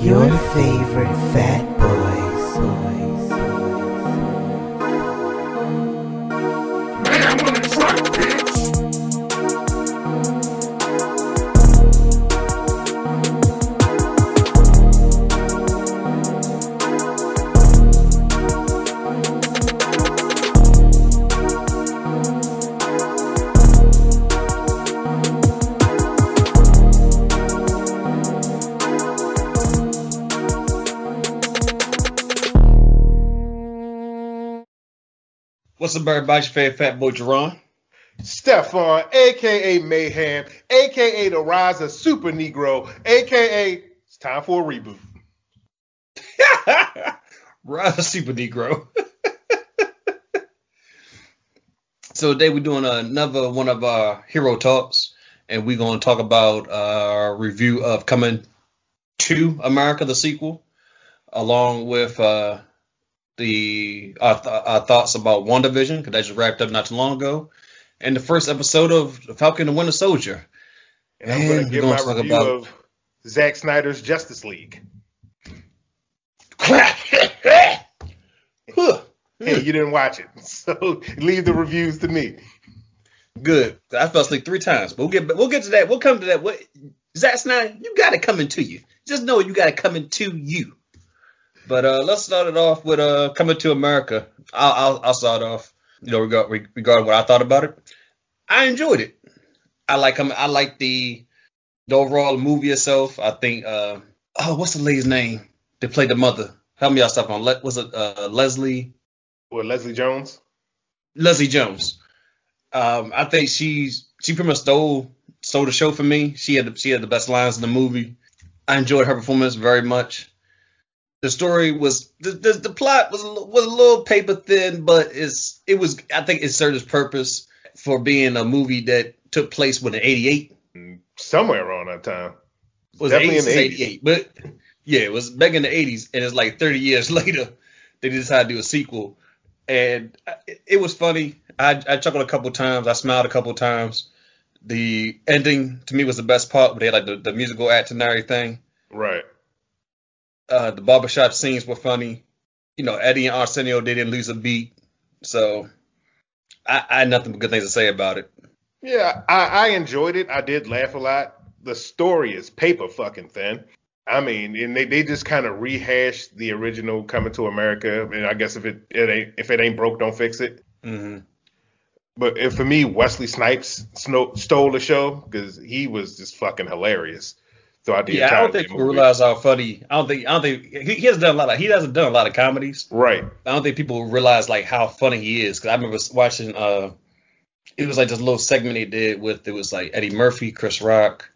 Your favorite fat boys. Man, I'm gonna truck, bitch. What's up, everybody? Your favorite fat boy, Jerron. Stefan, a.k.a. Mayhem, a.k.a. the rise of Super Negro, a.k.a. it's time for a reboot. Rise of Super Negro. So today we're doing another one of our hero talks, and we're going to talk about our review of Coming to America, the sequel, along with... our thoughts about WandaVision, because that just wrapped up not too long ago, and the first episode of Falcon and the Winter Soldier. And I'm going to give my review of Zack Snyder's Justice League. Hey, you didn't watch it, so leave the reviews to me. Good. I fell asleep 3 times, but we'll get to that. We'll come to that. What, Zack Snyder, you got it coming to you. Just know you got it coming to you. But let's start it off with Coming to America. I'll start off, regarding what I thought about it. I enjoyed it. I like the overall movie itself. I think, what's the lady's name that played the mother? Help me out, stuff on. Was it Leslie? Or Leslie Jones? Leslie Jones. I think she pretty much stole the show for me. She had the best lines in the movie. I enjoyed her performance very much. The story was the plot was a little paper thin, but it was I think it served its purpose for being a movie that took place in '88, somewhere around that time. It was definitely in the '88, but yeah, it was back in the '80s, and it's like 30 years later they decided to do a sequel, and it was funny. I chuckled a couple times, I smiled a couple times. The ending to me was the best part, where they had like the musical act and everything, right? The barbershop scenes were funny. Eddie and Arsenio, they didn't lose a beat. So I had nothing but good things to say about it. Yeah, I enjoyed it. I did laugh a lot. The story is paper fucking thin. I mean, and they just kind of rehashed the original Coming to America. And I guess if it ain't broke, don't fix it. Mm-hmm. But for me, Wesley Snipes stole the show because he was just fucking hilarious. So I don't think people realize how funny. I don't think he hasn't done a lot. He hasn't done a lot of comedies, right? I don't think people realize like how funny he is. Because I remember watching, it was like this little segment he did with, it was like Eddie Murphy, Chris Rock,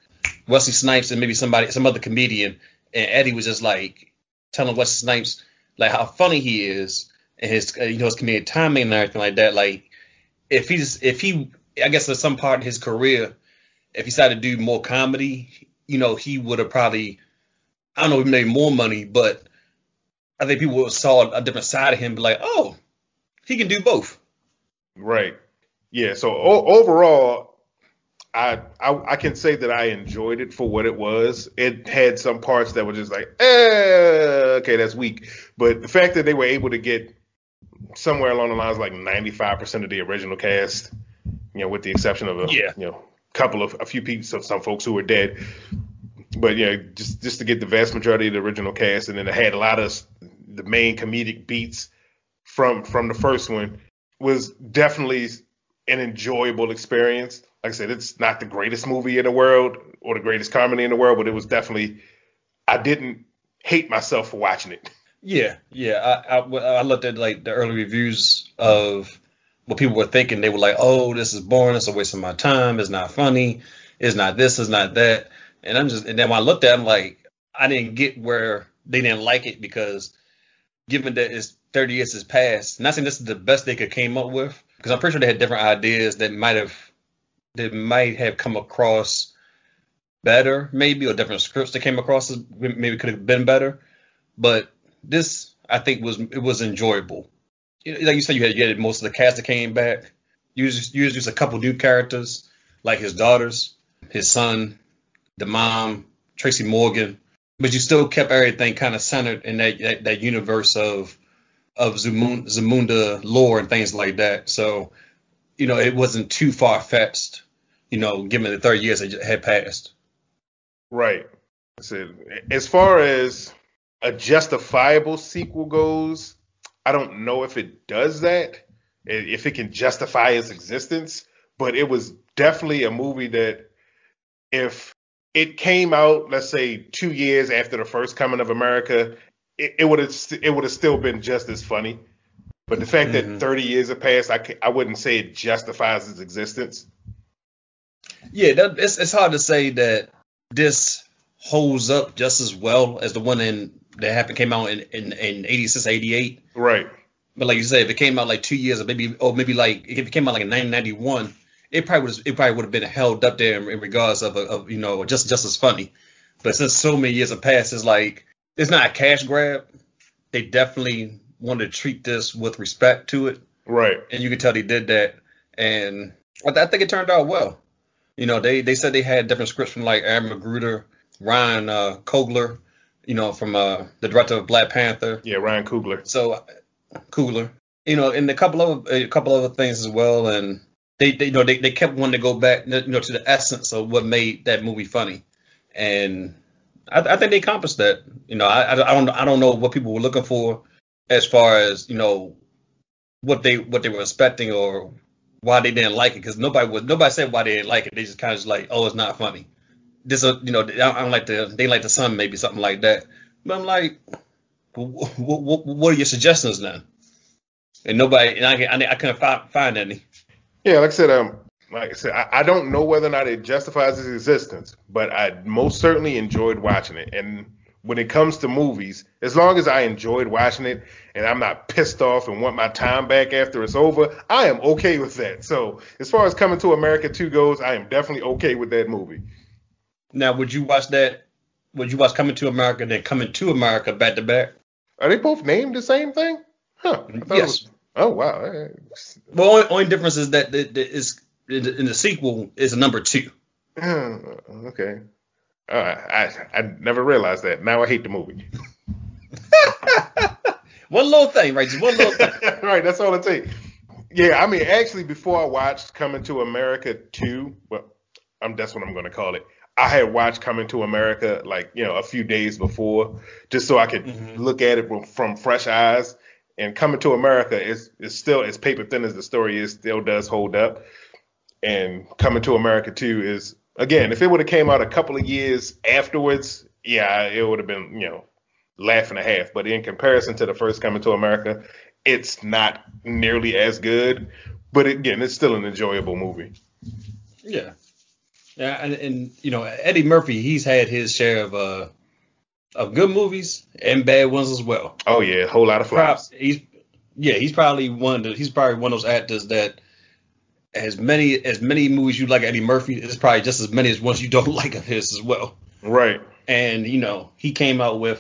Wesley Snipes, and maybe some other comedian. And Eddie was just like telling Wesley Snipes like how funny he is and his his comedic timing and everything like that. Like if he I guess at some part in his career, if he started to do more comedy, he would have probably, I don't know, he made more money, but I think people saw a different side of him, be like, oh, he can do both. Right. Yeah. So overall, I can say that I enjoyed it for what it was. It had some parts that were just like, okay, that's weak. But the fact that they were able to get somewhere along the lines like 95% of the original cast, with the exception of a few people, some folks who were dead, but just to get the vast majority of the original cast, and then it had a lot of the main comedic beats from the first one, was definitely an enjoyable experience. Like I said, it's not the greatest movie in the world or the greatest comedy in the world, but it was definitely, I didn't hate myself for watching it. Yeah. I looked at like the early reviews of what people were thinking. They were like, oh, this is boring, it's a waste of my time, it's not funny, it's not this, it's not that. And then when I looked at it, I'm like, I didn't get where they didn't like it, because given that it's 30 years has passed, not saying this is the best they could came up with, because I'm pretty sure they had different ideas that might have come across better, maybe, or different scripts that came across as maybe could have been better. But this, I think, was enjoyable. Like you said, you had most of the cast that came back. You used a couple new characters, like his daughters, his son, the mom, Tracy Morgan, but you still kept everything kind of centered in that universe of Zamunda lore and things like that. So, you know, it wasn't too far-fetched, you know, given the 30 years that had passed. Right. So, as far as a justifiable sequel goes, I don't know if it does that, if it can justify its existence, but it was definitely a movie that if it came out, let's say, 2 years after the first Coming of America, it would have still been just as funny. But the fact that 30 years have passed, I wouldn't say it justifies its existence. Yeah, it's hard to say that this holds up just as well as the one that came out in 86, 88. Right. But like you said, if it came out like 2 years or maybe if it came out like in 1991, it probably would have been held up there in regards of just as funny. But since so many years have passed, it's like it's not a cash grab. They definitely wanted to treat this with respect to it. Right. And you can tell they did that. And I think it turned out well. You know, they said they had different scripts from like Aaron Magruder, Ryan Coogler, you know, from the director of Black Panther. Yeah, Ryan Coogler. So Coogler, you know, and a couple other things as well. And they kept wanting to go back, you know, to the essence of what made that movie funny. And I think they accomplished that. You know, I don't know what people were looking for as far as, you know, what they were expecting or why they didn't like it, because nobody said why they didn't like it. They just kind of just like, oh, it's not funny. This, you know, I don't like they like the sun, maybe something like that. But I'm like, what are your suggestions then? And I couldn't find any. Yeah, like I said, I don't know whether or not it justifies its existence, but I most certainly enjoyed watching it. And when it comes to movies, as long as I enjoyed watching it and I'm not pissed off and want my time back after it's over, I am okay with that. So as far as Coming to America 2 goes, I am definitely okay with that movie. Now, would you watch that? Would you watch Coming to America and then Coming to America back to back? Are they both named the same thing? Huh. Yes. Oh, wow. Well, only difference is that it's in the sequel is a number 2. Okay. I never realized that. Now I hate the movie. One little thing, right? Just one little thing. Right, that's all it takes. Yeah, I mean, actually, before I watched Coming to America 2, well, that's what I'm going to call it, I had watched Coming to America, like, you know, a few days before, just so I could look at it from fresh eyes. And Coming to America is still, as paper thin as the story is, still does hold up. And Coming to America 2 is, again, if it would have came out a couple of years afterwards, yeah, it would have been, you know, laugh and a half. But in comparison to the first Coming to America, it's not nearly as good. But again, it's still an enjoyable movie. Yeah. Yeah, and you know, Eddie Murphy, he's had his share of good movies and bad ones as well. Oh yeah, a whole lot of flops. He's probably one of those actors that as many movies you like Eddie Murphy, it's probably just as many as ones you don't like of his as well. Right. And you know, he came out with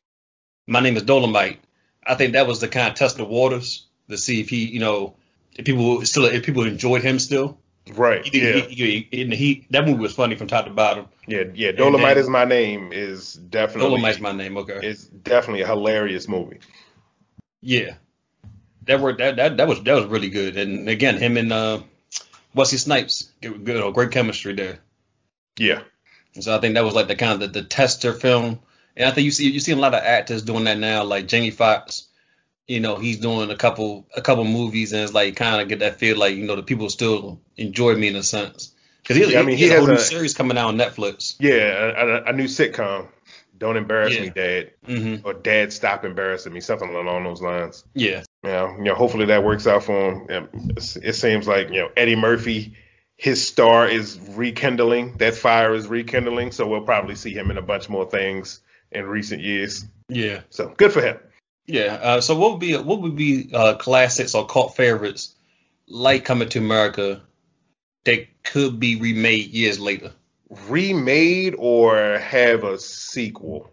My Name is Dolemite. I think that was the kind of test of waters to see if he, you know, if people enjoyed him still. Right. That movie was funny from top to bottom. Yeah. Dolemite is My Name is definitely Dolemite's My Name. Okay. It's definitely a hilarious movie. Yeah, that worked. That was really good. And again, him and Wesley Snipes, great chemistry there. Yeah. And so I think that was like the kind of the tester film. And I think you see a lot of actors doing that now, like Jamie Foxx. You know, he's doing a couple movies, and it's like kind of get that feel like, you know, the people still enjoy me in a sense. Because he has a whole new series coming out on Netflix. Yeah, a new sitcom, Don't Embarrass Me, Dad, or Dad, Stop Embarrassing Me, something along those lines. Yeah. You know, hopefully that works out for him. It seems like, you know, Eddie Murphy, his star is rekindling. That fire is rekindling. So we'll probably see him in a bunch more things in recent years. Yeah. So good for him. Yeah. So what would be classics or cult favorites like Coming to America that could be remade years later? Remade or have a sequel?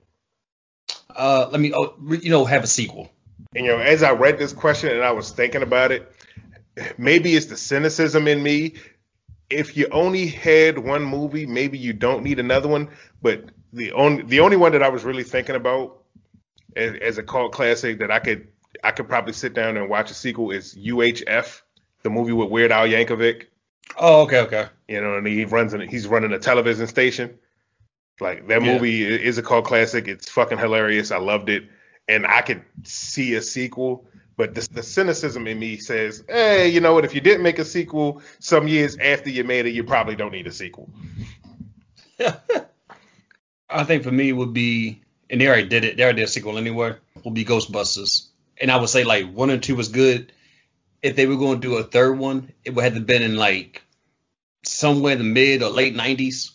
Have a sequel. And, you know, as I read this question and I was thinking about it, maybe it's the cynicism in me if you only had one movie, maybe you don't need another one. But the only one that I was really thinking about as a cult classic that I could probably sit down and watch a sequel is UHF, the movie with Weird Al Yankovic. Oh, okay. You know, and he's running a television station. Like, that movie is a cult classic. It's fucking hilarious. I loved it. And I could see a sequel, but the cynicism in me says, hey, you know what? If you didn't make a sequel some years after you made it, you probably don't need a sequel. I think for me would be, and they already did it. They already did a sequel anyway, would be Ghostbusters. And I would say, like, 1 and 2 was good. If they were going to do a third one, it would have been in, like, somewhere in the mid or late 90s.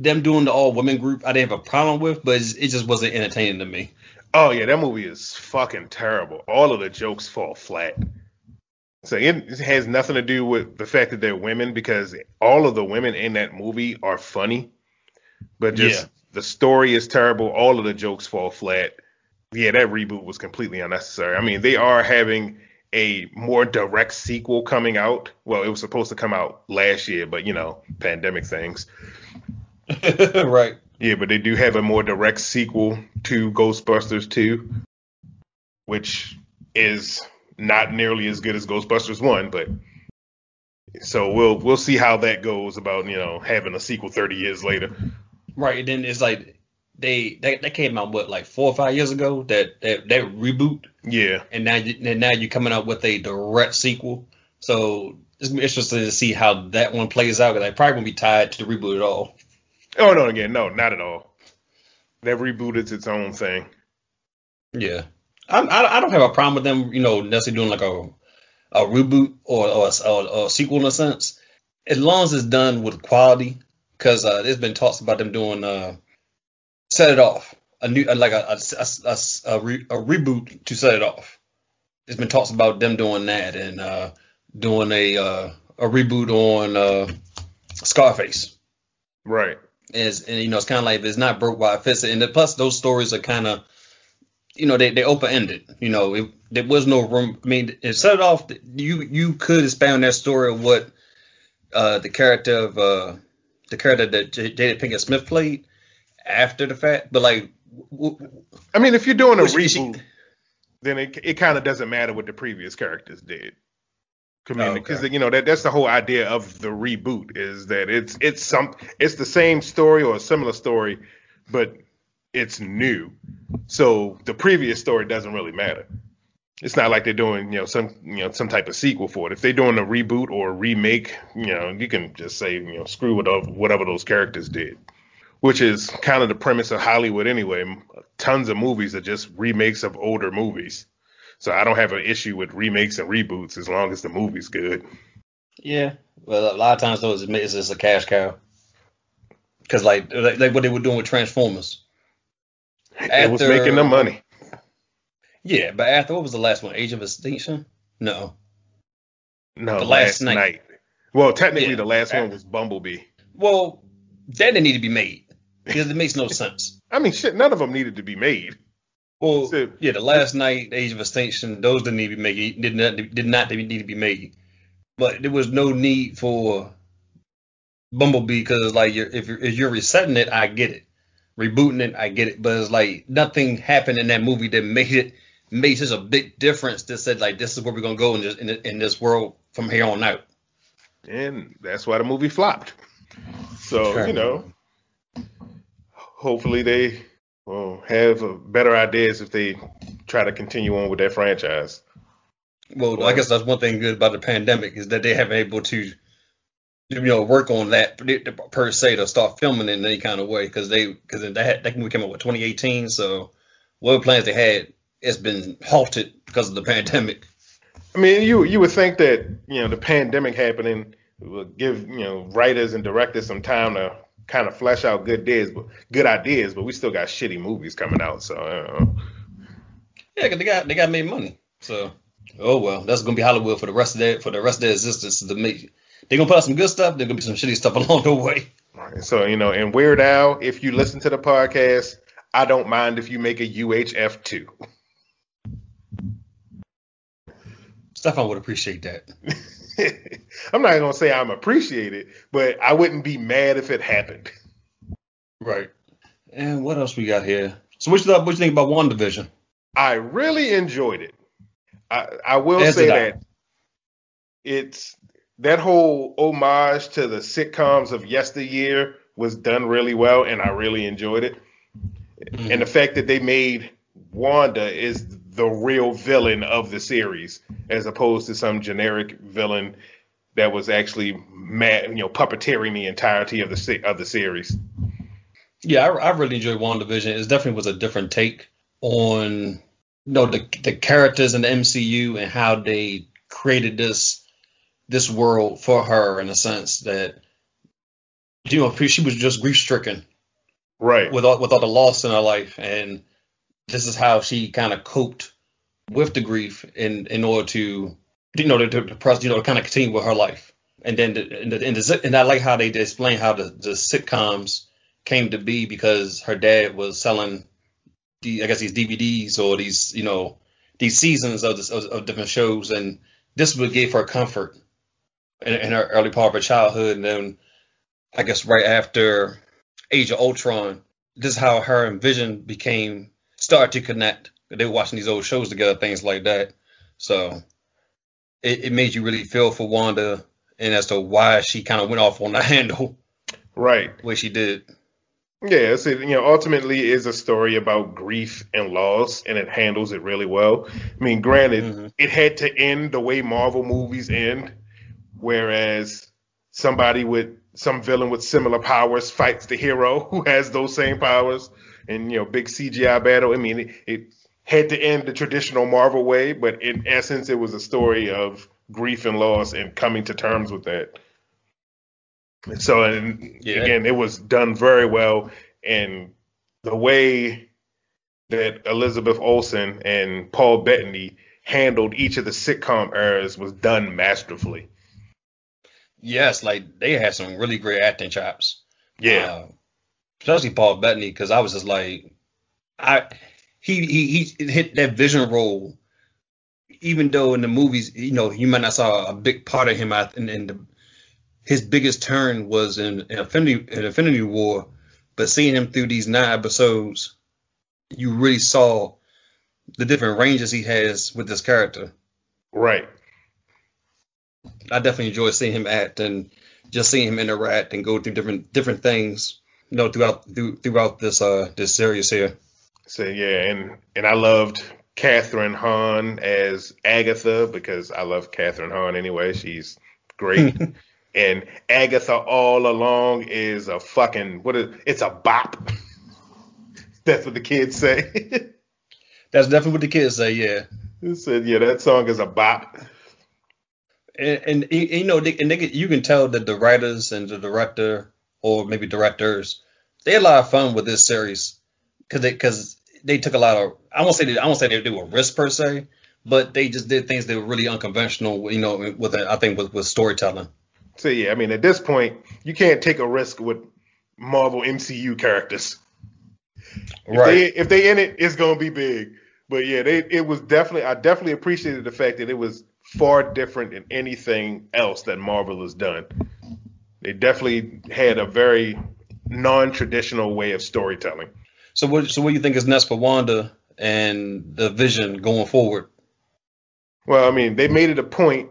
Them doing the all-women group, I didn't have a problem with, but it just wasn't entertaining to me. Oh, yeah, that movie is fucking terrible. All of the jokes fall flat. So it has nothing to do with the fact that they're women, because all of the women in that movie are funny. But just the story is terrible. All of the jokes fall flat. Yeah, that reboot was completely unnecessary. I mean, they are having a more direct sequel coming out. Well, it was supposed to come out last year, but, you know, pandemic things. Right. Yeah, but they do have a more direct sequel to Ghostbusters 2, which is not nearly as good as Ghostbusters 1, but so we'll see how that goes about, you know, having a sequel 30 years later. Right, and then it's like that came out, what, like 4 or 5 years ago, that reboot? Yeah. And now you're coming out with a direct sequel. So it's interesting to see how that one plays out, because I probably won't be tied to the reboot at all. Oh, no, again, no, not at all. That reboot is its own thing. Yeah. I don't have a problem with them, you know, necessarily doing like a reboot or a sequel in a sense, as long as it's done with quality, because there's been talks about them doing Set It Off, a reboot to Set It Off. There's been talks about them doing that and doing a reboot on Scarface. Right. And you know, it's kind of like, if it's not broke, why fix it? And then, plus, those stories are kind of, you know, they open ended. You know, there was no room. I mean, it Set It Off. You could expand that story of what the character that Jada Pinkett Smith played after the fact. But like, I mean, if you're doing a reboot, then it kind of doesn't matter what the previous characters did. Because you know that's the whole idea of the reboot, is that it's the same story or a similar story, but it's new. So the previous story doesn't really matter. It's not like they're doing, you know, some type of sequel for it. If they're doing a reboot or a remake, you know, you can just say, you know, screw whatever those characters did, which is kind of the premise of Hollywood anyway. Tons of movies are just remakes of older movies. So I don't have an issue with remakes and reboots as long as the movie's good. Yeah. Well, a lot of times, though, it's just a cash cow. Because, like what they were doing with Transformers. It was making them money. Yeah, but after, what was the last one? Age of Extinction? No, Last Night. Well, technically, the last one was Bumblebee. Well, that didn't need to be made. Because it makes no sense. I mean, shit, none of them needed to be made. Well, so, yeah, the Last Night, Age of Extinction, those didn't need to be made. Did not need to be made. But there was no need for Bumblebee, because like if you're resetting it, I get it, rebooting it, I get it. But it's like nothing happened in that movie that made such a big difference that said like this is where we're gonna go in this world from here on out. And that's why the movie flopped. So sure. You know, hopefully they. Well, have better ideas if they try to continue on with that franchise. Well, I guess that's one thing good about the pandemic, is that they haven't been able to, you know, work on that per se to start filming in any kind of way, because that movie came out with 2018, so what plans they had has been halted because of the pandemic. I mean, you would think that, you know, the pandemic happening would give, you know, writers and directors some time to kind of flesh out good ideas, but we still got shitty movies coming out. So I don't know. Yeah, 'cause they got made money. So oh well, that's gonna be Hollywood for the rest of their existence. To make, they're gonna put out some good stuff. There's gonna be some shitty stuff along the way. Right, so you know, and Weird Al, if you listen to the podcast, I don't mind if you make a UHF 2. Stefan would appreciate that. I'm not going to say I'm appreciated, but I wouldn't be mad if it happened. Right. And what else we got here? So what you think about WandaVision? I really enjoyed it. I will say that it's that whole homage to the sitcoms of yesteryear was done really well, and I really enjoyed it. Mm-hmm. And the fact that they made Wanda is the real villain of the series, as opposed to some generic villain that was actually puppeteering the entirety of the series. Yeah, I really enjoyed WandaVision. It definitely was a different take on the characters in the MCU and how they created this world for her, in a sense that she was just grief stricken, right, with all the loss in her life, and this is how she kind of coped with the grief in order to to kind of continue with her life. And then and I like how they explain how the sitcoms came to be, because her dad was selling these DVDs or these seasons of different shows, and this would give her comfort in her early part of her childhood. And then I guess right after Age of Ultron, this is how her and Vision started to connect. They were watching these old shows together, things like that. So it made you really feel for Wanda, and as to why she kind of went off on the handle, right, the way she did. Yeah, so ultimately is a story about grief and loss, and it handles it really well. I mean, granted, It had to end the way Marvel movies end, whereas some villain with similar powers fights the hero who has those same powers, and big CGI battle. I mean, it had to end the traditional Marvel way, but in essence, it was a story of grief and loss and coming to terms with that. So, again, it was done very well. And the way that Elizabeth Olsen and Paul Bettany handled each of the sitcom eras was done masterfully. Yes, they had some really great acting chops. Yeah. Especially Paul Bettany, because I was just like, he hit that Vision role, even though in the movies, you might not saw a big part of him his biggest turn was in Infinity War, but seeing him through these 9 episodes, you really saw the different ranges he has with this character. Right. I definitely enjoy seeing him act and just seeing him interact and go through different things, throughout this series here. So yeah, and I loved Kathryn Hahn as Agatha, because I love Kathryn Hahn anyway. She's great. And Agatha all along is a fucking it's a bop. That's what the kids say. That's definitely what the kids say, yeah. They said, yeah, that song is a bop. And you can tell that the writers and the director, or maybe directors, they had a lot of fun with this series, because they took a lot of, I won't say they do a risk per se, but they just did things that were really unconventional, with storytelling. So, yeah, I mean, at this point, you can't take a risk with Marvel MCU characters. Right. If they in it, it's going to be big. But, yeah, I definitely appreciated the fact that it was far different than anything else that Marvel has done. They definitely had a very non-traditional way of storytelling. So what do you think is next for Wanda and the Vision going forward? Well, I mean, they made it a point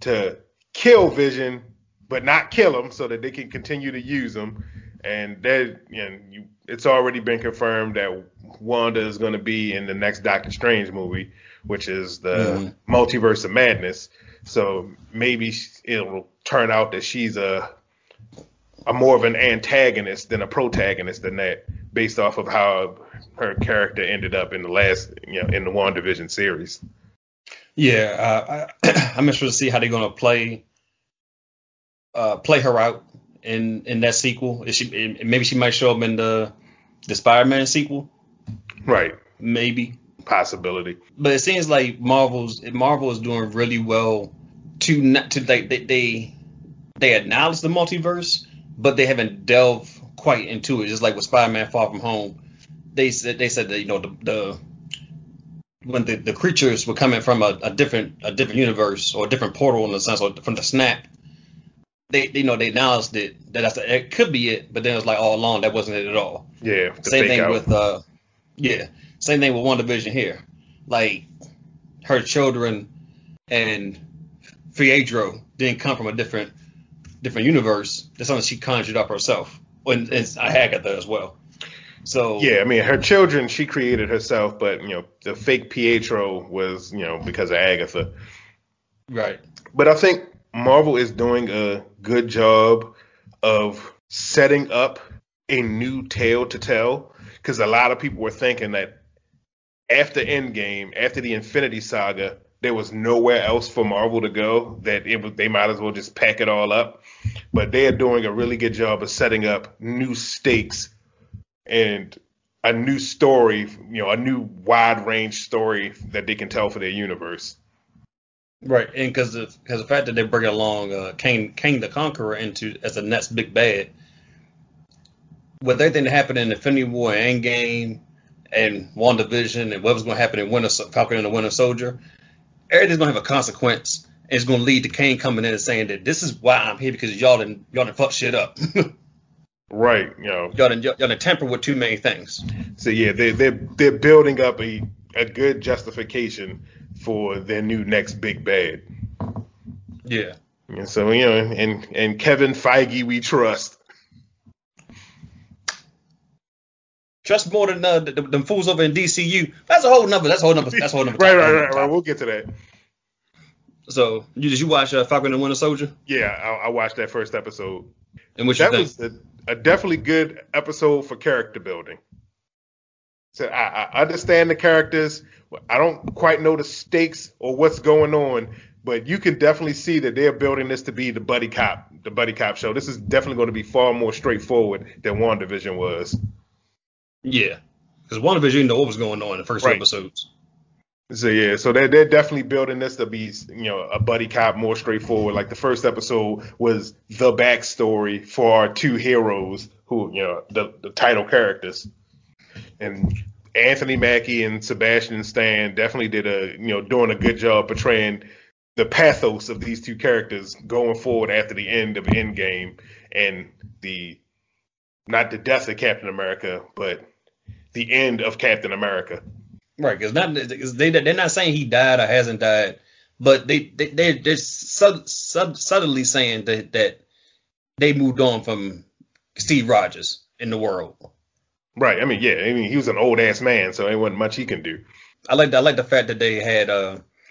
to kill Vision, but not kill him, so that they can continue to use him. And it's already been confirmed that Wanda is going to be in the next Doctor Strange movie, which is the Multiverse of Madness. So maybe it'll turn out that she's a more of an antagonist than a protagonist than that, based off of how her character ended up in the last, in the WandaVision series. Yeah, I'm interested to see how they're going to play her out in that sequel. Maybe she might show up in the Spider-Man sequel. Right. Maybe. Possibility. But it seems like Marvel is doing really well they acknowledge the multiverse, but they haven't delved quite into it. Just like with Spider-Man: Far From Home, they said that when the creatures were coming from a different universe or a different portal in the sense, or from the snap, they announced that it could be it, but then it's like all along that wasn't it at all. Yeah. Same thing with WandaVision here. Like, her children and Pietro didn't come from a different universe. That's something she conjured up herself, and Agatha as well. So yeah, I mean, her children she created herself, but the fake Pietro was because of Agatha. Right. But I think Marvel is doing a good job of setting up a new tale to tell, because a lot of people were thinking that after Endgame, after the Infinity Saga, there was nowhere else for Marvel to go, that they might as well just pack it all up. But they are doing a really good job of setting up new stakes and a new story, a new wide range story that they can tell for their universe. Right, and because the fact that they bring along Kang the Conqueror as the next big bad, with everything that happened in Infinity War and Endgame and WandaVision and what was going to happen in Falcon and the Winter Soldier, everything's going to have a consequence, and it's going to lead to Kang coming in and saying that this is why I'm here, because y'all done fuck shit up. Right, y'all done tamper with too many things. So yeah, they're building up a good justification for their new next big bad. Yeah. And so and Kevin Feige, we trust. Trust more than them fools over in DCU. That's a whole number. Right. We'll get to that. So, did you watch Falcon and the Winter Soldier? Yeah, I watched that first episode. And what you think? That was a definitely good episode for character building. So I understand the characters. I don't quite know the stakes or what's going on, but you can definitely see that they're building this to be the buddy cop show. This is definitely going to be far more straightforward than WandaVision was. Yeah, because WandaVision, you know what was going on in the first two episodes. So yeah, so they're definitely building this to be, a buddy cop, more straightforward. Like the first episode was the backstory for our two heroes, who the title characters, and Anthony Mackie and Sebastian Stan definitely did doing a good job portraying the pathos of these two characters going forward after the end of Endgame and not the death of Captain America, but the end of Captain America. Right, because they're not saying he died or hasn't died, but they're subtly saying that they moved on from Steve Rogers in the world. Right, I mean, he was an old ass man, so there wasn't much he can do. I like the fact that they had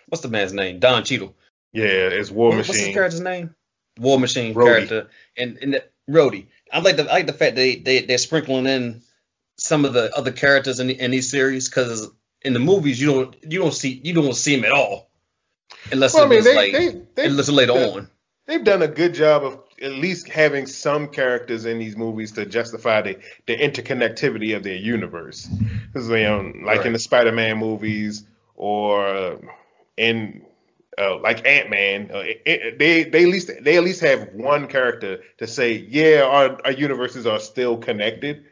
what's the man's name? Don Cheadle. Yeah, it's War Machine. What's his character's name? War Machine Rhodey. Character and Rhodey. I like the fact that they're sprinkling in some of the other characters in these series, because in the movies you don't see them at all unless later on. They've done a good job of at least having some characters in these movies to justify the interconnectivity of their universe. Because in the Spider-Man movies or in like Ant-Man, they at least have one character to say, yeah, our universes are still connected.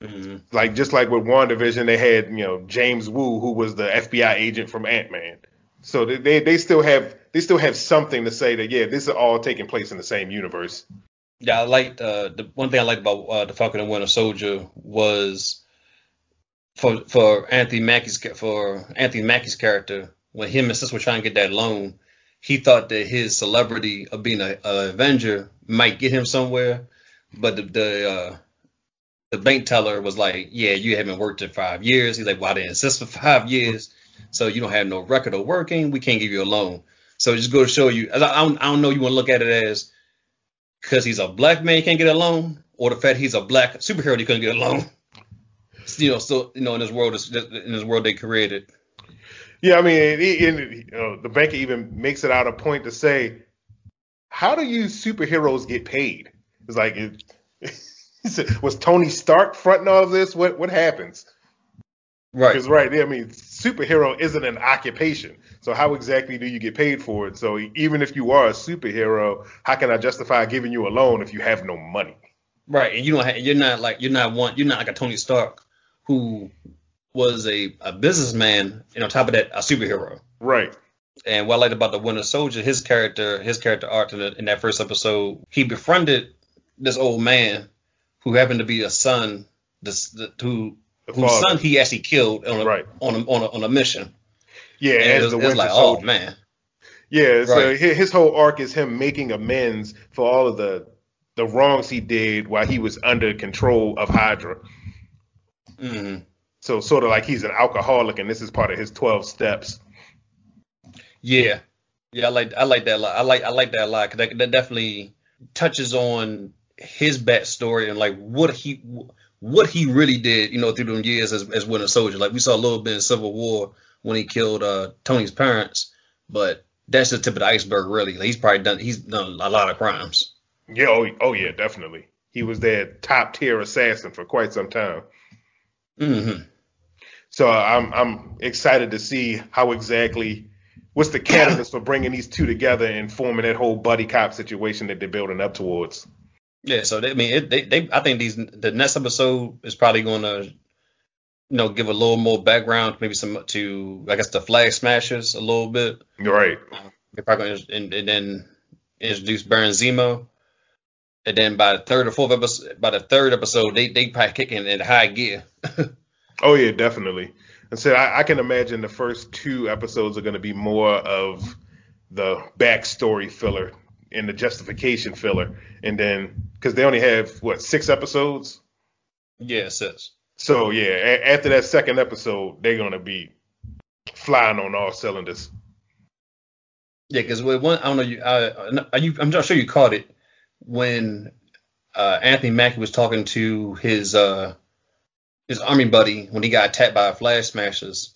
Mm-hmm. Like just like with WandaVision, they had James Wu, who was the FBI agent from Ant-Man. So they still have something to say that yeah, this is all taking place in the same universe. Yeah, I liked the one thing I liked about the Falcon and Winter Soldier was for Anthony Mackie's character. When him and sis were trying to get that loan, he thought that his celebrity of being an Avenger might get him somewhere. But the bank teller was like, yeah, you haven't worked in 5 years. He's like, well, I didn't insist for 5 years. So you don't have no record of working. We can't give you a loan. So just go to show you. I don't know you want to look at it as because he's a black man, he can't get a loan, or the fact he's a black superhero, he couldn't get a loan. So in this world they created. Yeah, I mean, the banker even makes it out a point to say, how do you superheroes get paid? It's like, was Tony Stark fronting all of this? What happens? Right. Because right there, I mean, superhero isn't an occupation. So how exactly do you get paid for it? So even if you are a superhero, how can I justify giving you a loan if you have no money? Right, and you're not like a Tony Stark who was a businessman, and on top of that, a superhero. Right. And what I liked about the Winter Soldier, his character arc in that first episode, he befriended this old man who happened to be a son, whose son he actually killed on a mission. Yeah, and it was like, Soldier. Oh man. Yeah, so his whole arc is him making amends for all of the wrongs he did while he was under control of Hydra. Mm-hmm. So sort of like he's an alcoholic, and this is part of his 12 steps. Yeah, yeah, I like that a lot. I like that a lot, because that definitely touches on his backstory and like what he really did, you know, through them years as Winter Soldier. Like we saw a little bit in Civil War when he killed Tony's parents, but that's the tip of the iceberg, really. Like, he's done a lot of crimes. Yeah, oh yeah, definitely. He was their top tier assassin for quite some time. Mm-hmm. So I'm excited to see how exactly what's the catalyst for bringing these two together and forming that whole buddy cop situation that they're building up towards. Yeah, so I think the next episode is probably going to, you know, give a little more background, maybe the Flag Smashers a little bit. Right. They're probably going to and then introduce Baron Zemo. And then by the third episode, they probably kicking in high gear. Oh yeah, definitely. And so I can imagine the first two episodes are going to be more of the backstory filler and the justification filler, and then because they only have 6 episodes. Yeah, 6. So yeah, after that second episode, they're going to be flying on all cylinders. Yeah, because I'm not sure you caught it. When Anthony Mackie was talking to his army buddy when he got attacked by Flag Smashers,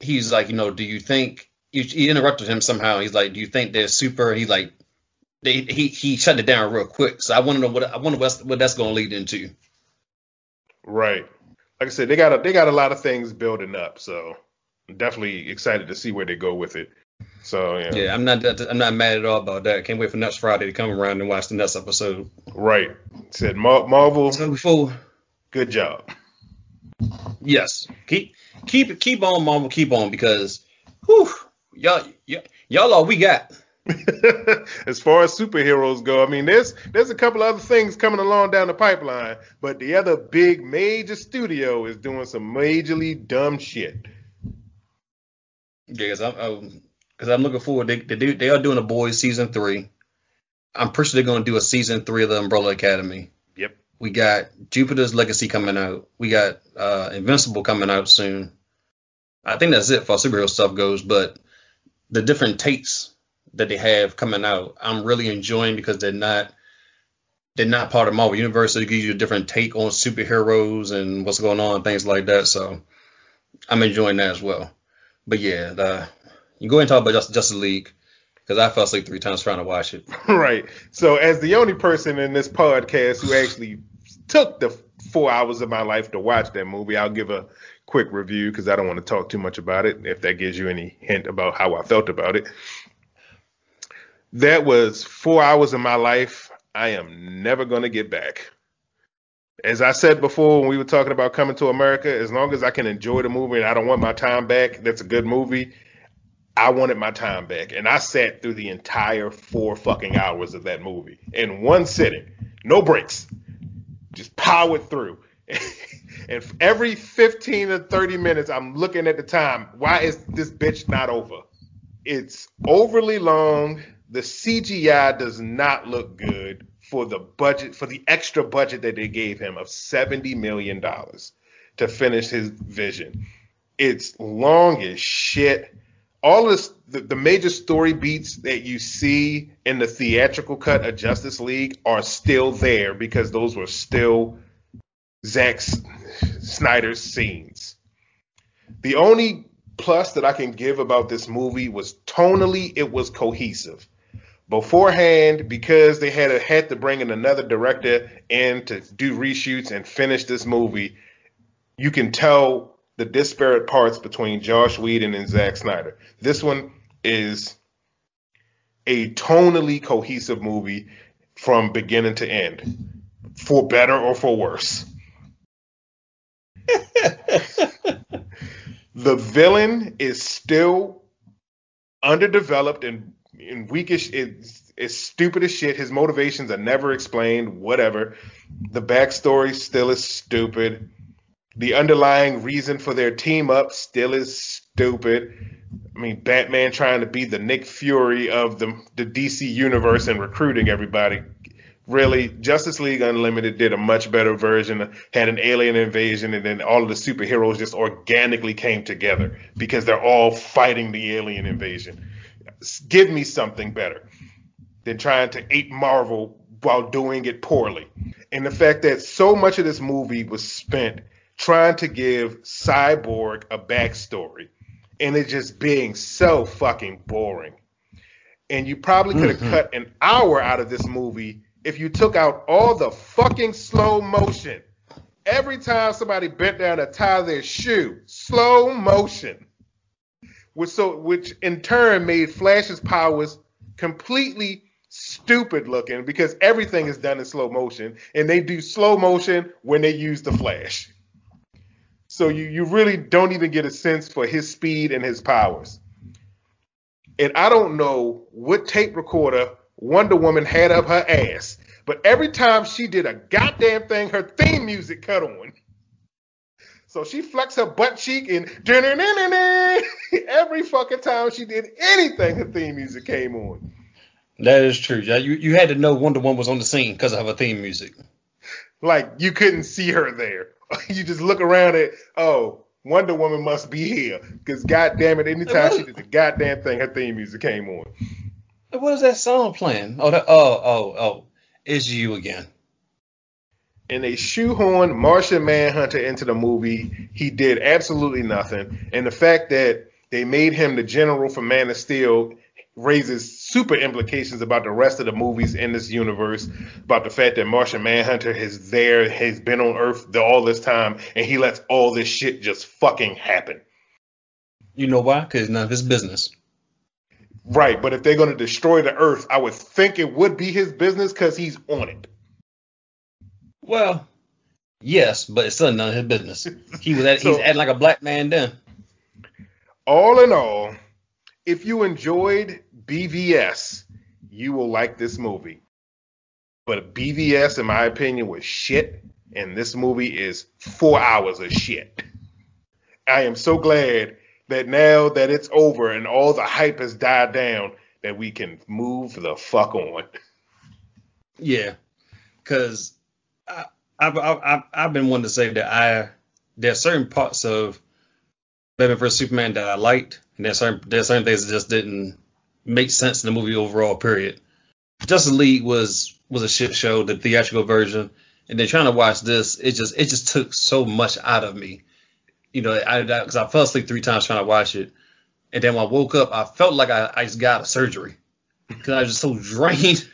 he's like, you know, do you think he interrupted him somehow? He's like, do you think they're super? He's like, he shut it down real quick. So I wonder what that's going to lead into. Right. Like I said, they got a lot of things building up, so I'm definitely excited to see where they go with it. So yeah, I'm not mad at all about that. Can't wait for next Friday to come around and watch the next episode. Right. Said Marvel. So before, good job. Yes. Keep on, Marvel. Keep on, because whew, y'all all we got. As far as superheroes go, I mean, there's a couple other things coming along down the pipeline, but the other big major studio is doing some majorly dumb shit. Yes, because I'm looking forward. They are doing The Boys season 3. I'm pretty sure they're going to do a season 3 of the Umbrella Academy. Yep. We got Jupiter's Legacy coming out. We got Invincible coming out soon. I think that's it for superhero stuff goes. But the different takes that they have coming out, I'm really enjoying, because they're not part of Marvel Universe. So it gives you a different take on superheroes and what's going on and things like that. So I'm enjoying that as well. But yeah, you go ahead and talk about Justice League, because I fell asleep 3 times trying to watch it. Right. So as the only person in this podcast who actually took the 4 hours of my life to watch that movie, I'll give a quick review, because I don't want to talk too much about it, if that gives you any hint about how I felt about it. That was 4 hours of my life I am never going to get back. As I said before when we were talking about Coming to America, as long as I can enjoy the movie and I don't want my time back, that's a good movie. I wanted my time back, and I sat through the entire 4 fucking hours of that movie in one sitting. No breaks. Just powered through. And every 15 or 30 minutes, I'm looking at the time. Why is this bitch not over? It's overly long. The CGI does not look good for the budget, for the extra budget that they gave him of $70 million to finish his vision. It's long as shit. All this, the major story beats that you see in the theatrical cut of Justice League are still there, because those were still Zack Snyder's scenes. The only plus that I can give about this movie was tonally it was cohesive. Beforehand, because they had to bring in another director in to do reshoots and finish this movie, you can tell the disparate parts between Joss Whedon and Zack Snyder. This one is a tonally cohesive movie from beginning to end, for better or for worse. The villain is still underdeveloped and weakish. It's stupid as shit. His motivations are never explained, whatever. The backstory still is stupid. The underlying reason for their team up still is stupid. I mean, Batman trying to be the Nick Fury of the DC universe and recruiting everybody. Really, Justice League Unlimited did a much better version, had an alien invasion, and then all of the superheroes just organically came together because they're all fighting the alien invasion. Give me something better than trying to ape Marvel while doing it poorly. And the fact that so much of this movie was spent trying to give Cyborg a backstory, and it just being so fucking boring. And you probably could have cut an hour out of this movie if you took out all the fucking slow motion. Every time somebody bent down to tie their shoe, slow motion. Which in turn made Flash's powers completely stupid looking because everything is done in slow motion, and they do slow motion when they use the Flash. So you really don't even get a sense for his speed and his powers. And I don't know what tape recorder Wonder Woman had up her ass, but every time she did a goddamn thing, her theme music cut on. So she flexed her butt cheek and every fucking time she did anything, her theme music came on. That is true. You had to know Wonder Woman was on the scene because of her theme music. Like, you couldn't see her there. You just look around at, oh, Wonder Woman must be here. Because goddamn it, anytime she did the goddamn thing, her theme music came on. What is that song playing? Oh, It's You Again. And they shoehorned Martian Manhunter into the movie. He did absolutely nothing. And the fact that they made him the general for Man of Steel raises super implications about the rest of the movies in this universe, about the fact that Martian Manhunter is there, has been on Earth all this time, and he lets all this shit just fucking happen. You know why? Because it's none of his business. Right, but if they're going to destroy the Earth, I would think it would be his business because he's on it. Well, yes, but it's still none of his business. He's acting like a black man then. All in all, if you enjoyed BVS, you will like this movie. But BVS, in my opinion, was shit, and this movie is 4 hours of shit. I am so glad that now that it's over and all the hype has died down, that we can move the fuck on. Yeah, because I've been wanting to say that there are certain parts of Batman vs. Superman that I liked, and there are certain things that just didn't make sense in the movie overall, period. Justice League was a shit show, the theatrical version, and then trying to watch this, it just took so much out of me. You know, because I fell asleep 3 times trying to watch it, and then when I woke up, I felt like I just got a surgery because I was just so drained.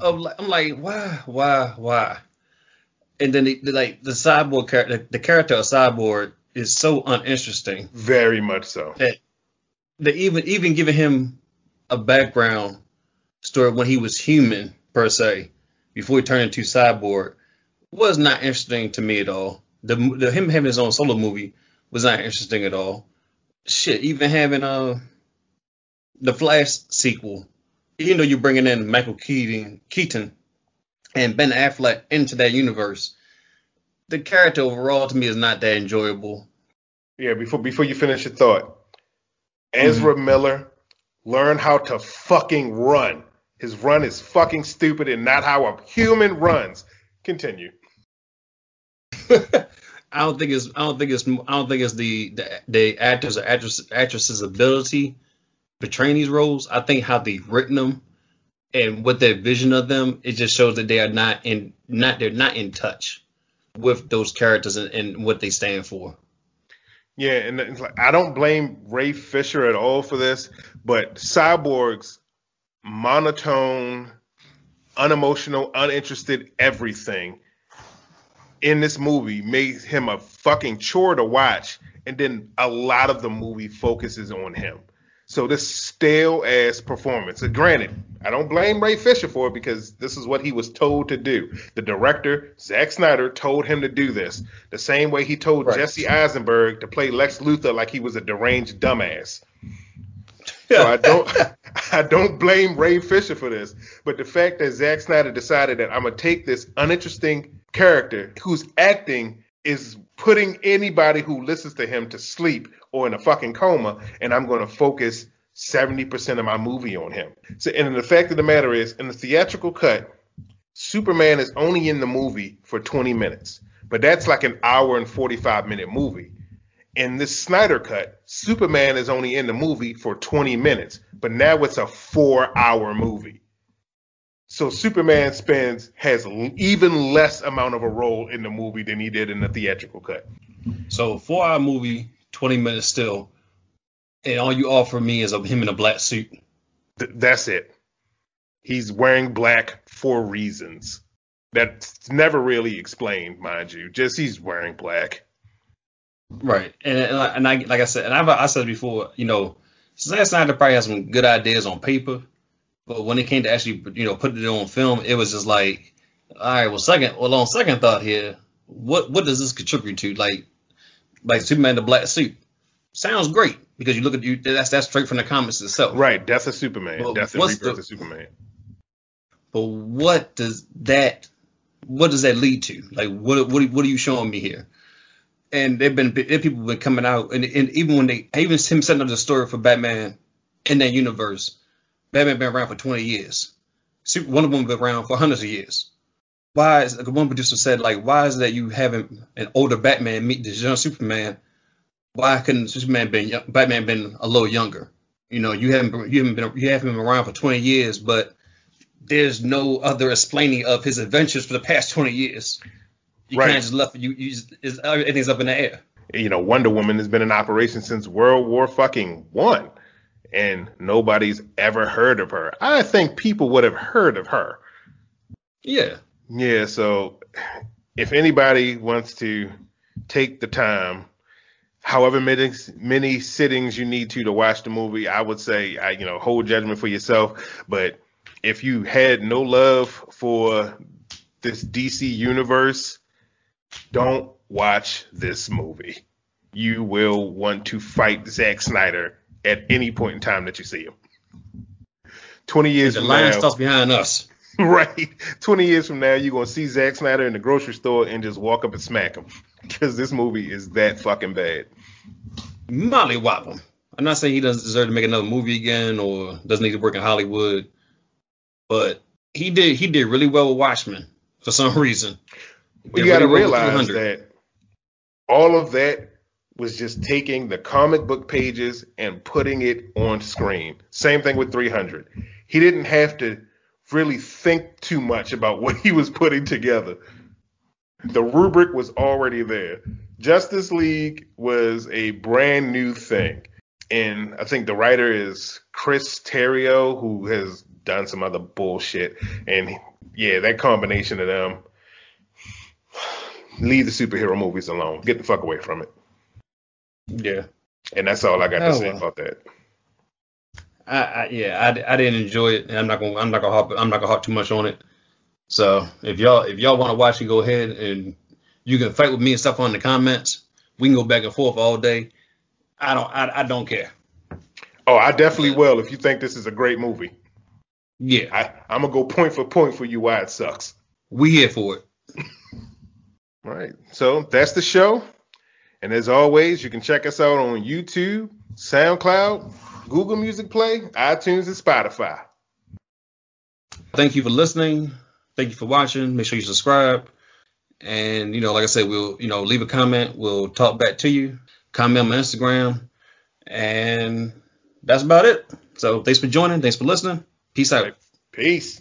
I'm like, why? And then the Cyborg character, the character of Cyborg is so uninteresting. Very much so. That even giving him a background story when he was human per se, before he turned into Cyborg, was not interesting to me at all. The him having his own solo movie was not interesting at all. Shit, even having the Flash sequel, even though you're bringing in Michael Keaton and Ben Affleck into that universe, the character overall to me is not that enjoyable. Yeah, before you finish your thought, Ezra Miller learned how to fucking run. His run is fucking stupid and not how a human runs. Continue. I don't think it's the actors or actresses' ability portraying these roles. I think how they've written them and what their vision of them, it just shows that they are not in touch with those characters and what they stand for. Yeah, and it's like, I don't blame Ray Fisher at all for this, but Cyborg's monotone, unemotional, uninterested everything in this movie made him a fucking chore to watch, and then a lot of the movie focuses on him. So this stale-ass performance, and granted, I don't blame Ray Fisher for it because this is what he was told to do. The director, Zack Snyder, told him to do this. The same way he told Jesse Eisenberg to play Lex Luthor like he was a deranged dumbass. So I don't blame Ray Fisher for this. But the fact that Zack Snyder decided that I'm going to take this uninteresting character who's acting is putting anybody who listens to him to sleep or in a fucking coma, and I'm going to focus 70% of my movie on him. So, and the fact of the matter is, in the theatrical cut, Superman is only in the movie for 20 minutes, but that's like an hour and 45-minute movie. In this Snyder cut, Superman is only in the movie for 20 minutes, but now it's a 4-hour movie. So Superman has even less amount of a role in the movie than he did in the theatrical cut. So 4-hour movie, 20 minutes still, and all you offer me is him in a black suit. That's it. He's wearing black for reasons. That's never really explained, mind you. Just he's wearing black. Right, and I, like I said, and I said before, you know, Zack Snyder probably has some good ideas on paper. But when it came to actually, you know, putting it on film, it was just like, all right, on second thought here, what does this contribute to? Like Superman in the black suit sounds great because you look at that's straight from the comics itself. Right, that's a Superman. But that's a rebirth of Superman. But what does that lead to? Like, what are you showing me here? And people have been coming out, and even him setting up the story for Batman in that universe. Batman been around for 20 years. Wonder Woman been around for hundreds of years. Why is one producer said, like, why is it that you having an older Batman meet this young Superman? Why couldn't Batman been a little younger? You know, you haven't been around for 20 years, but there's no other explaining of his adventures for the past 20 years. You can't just left everything's up in the air. You know, Wonder Woman has been in operation since World War I. And nobody's ever heard of her. I think people would have heard of her. Yeah. Yeah, so if anybody wants to take the time, however many sittings you need to watch the movie, I would say, hold judgment for yourself. But if you had no love for this DC universe, don't watch this movie. You will want to fight Zack Snyder at any point in time that you see him. 20 years from now. The lion starts behind us. Right. 20 years from now, you're going to see Zack Snyder in the grocery store and just walk up and smack him. Because this movie is that fucking bad. Mollywop him. I'm not saying he doesn't deserve to make another movie again or doesn't need to work in Hollywood. But he did really well with Watchmen for some reason. You got to realize that all of that was just taking the comic book pages and putting it on screen. Same thing with 300. He didn't have to really think too much about what he was putting together. The rubric was already there. Justice League was a brand new thing. And I think the writer is Chris Terrio, who has done some other bullshit. And yeah, that combination of them. Leave the superhero movies alone. Get the fuck away from it. Yeah, and that's all I got to say about that. I didn't enjoy it, and I'm not gonna harp too much on it. So if y'all want to watch it, go ahead, and you can fight with me and stuff on the comments. We can go back and forth all day. I don't care. Oh, I definitely will. If you think this is a great movie, yeah, I'm gonna go point for point for you why it sucks. We here for it. All right, so that's the show. And as always, you can check us out on YouTube, SoundCloud, Google Music Play, iTunes, and Spotify. Thank you for listening. Thank you for watching. Make sure you subscribe. And, like I said, we'll, leave a comment. We'll talk back to you. Comment on Instagram. And that's about it. So thanks for joining. Thanks for listening. Peace out. Peace.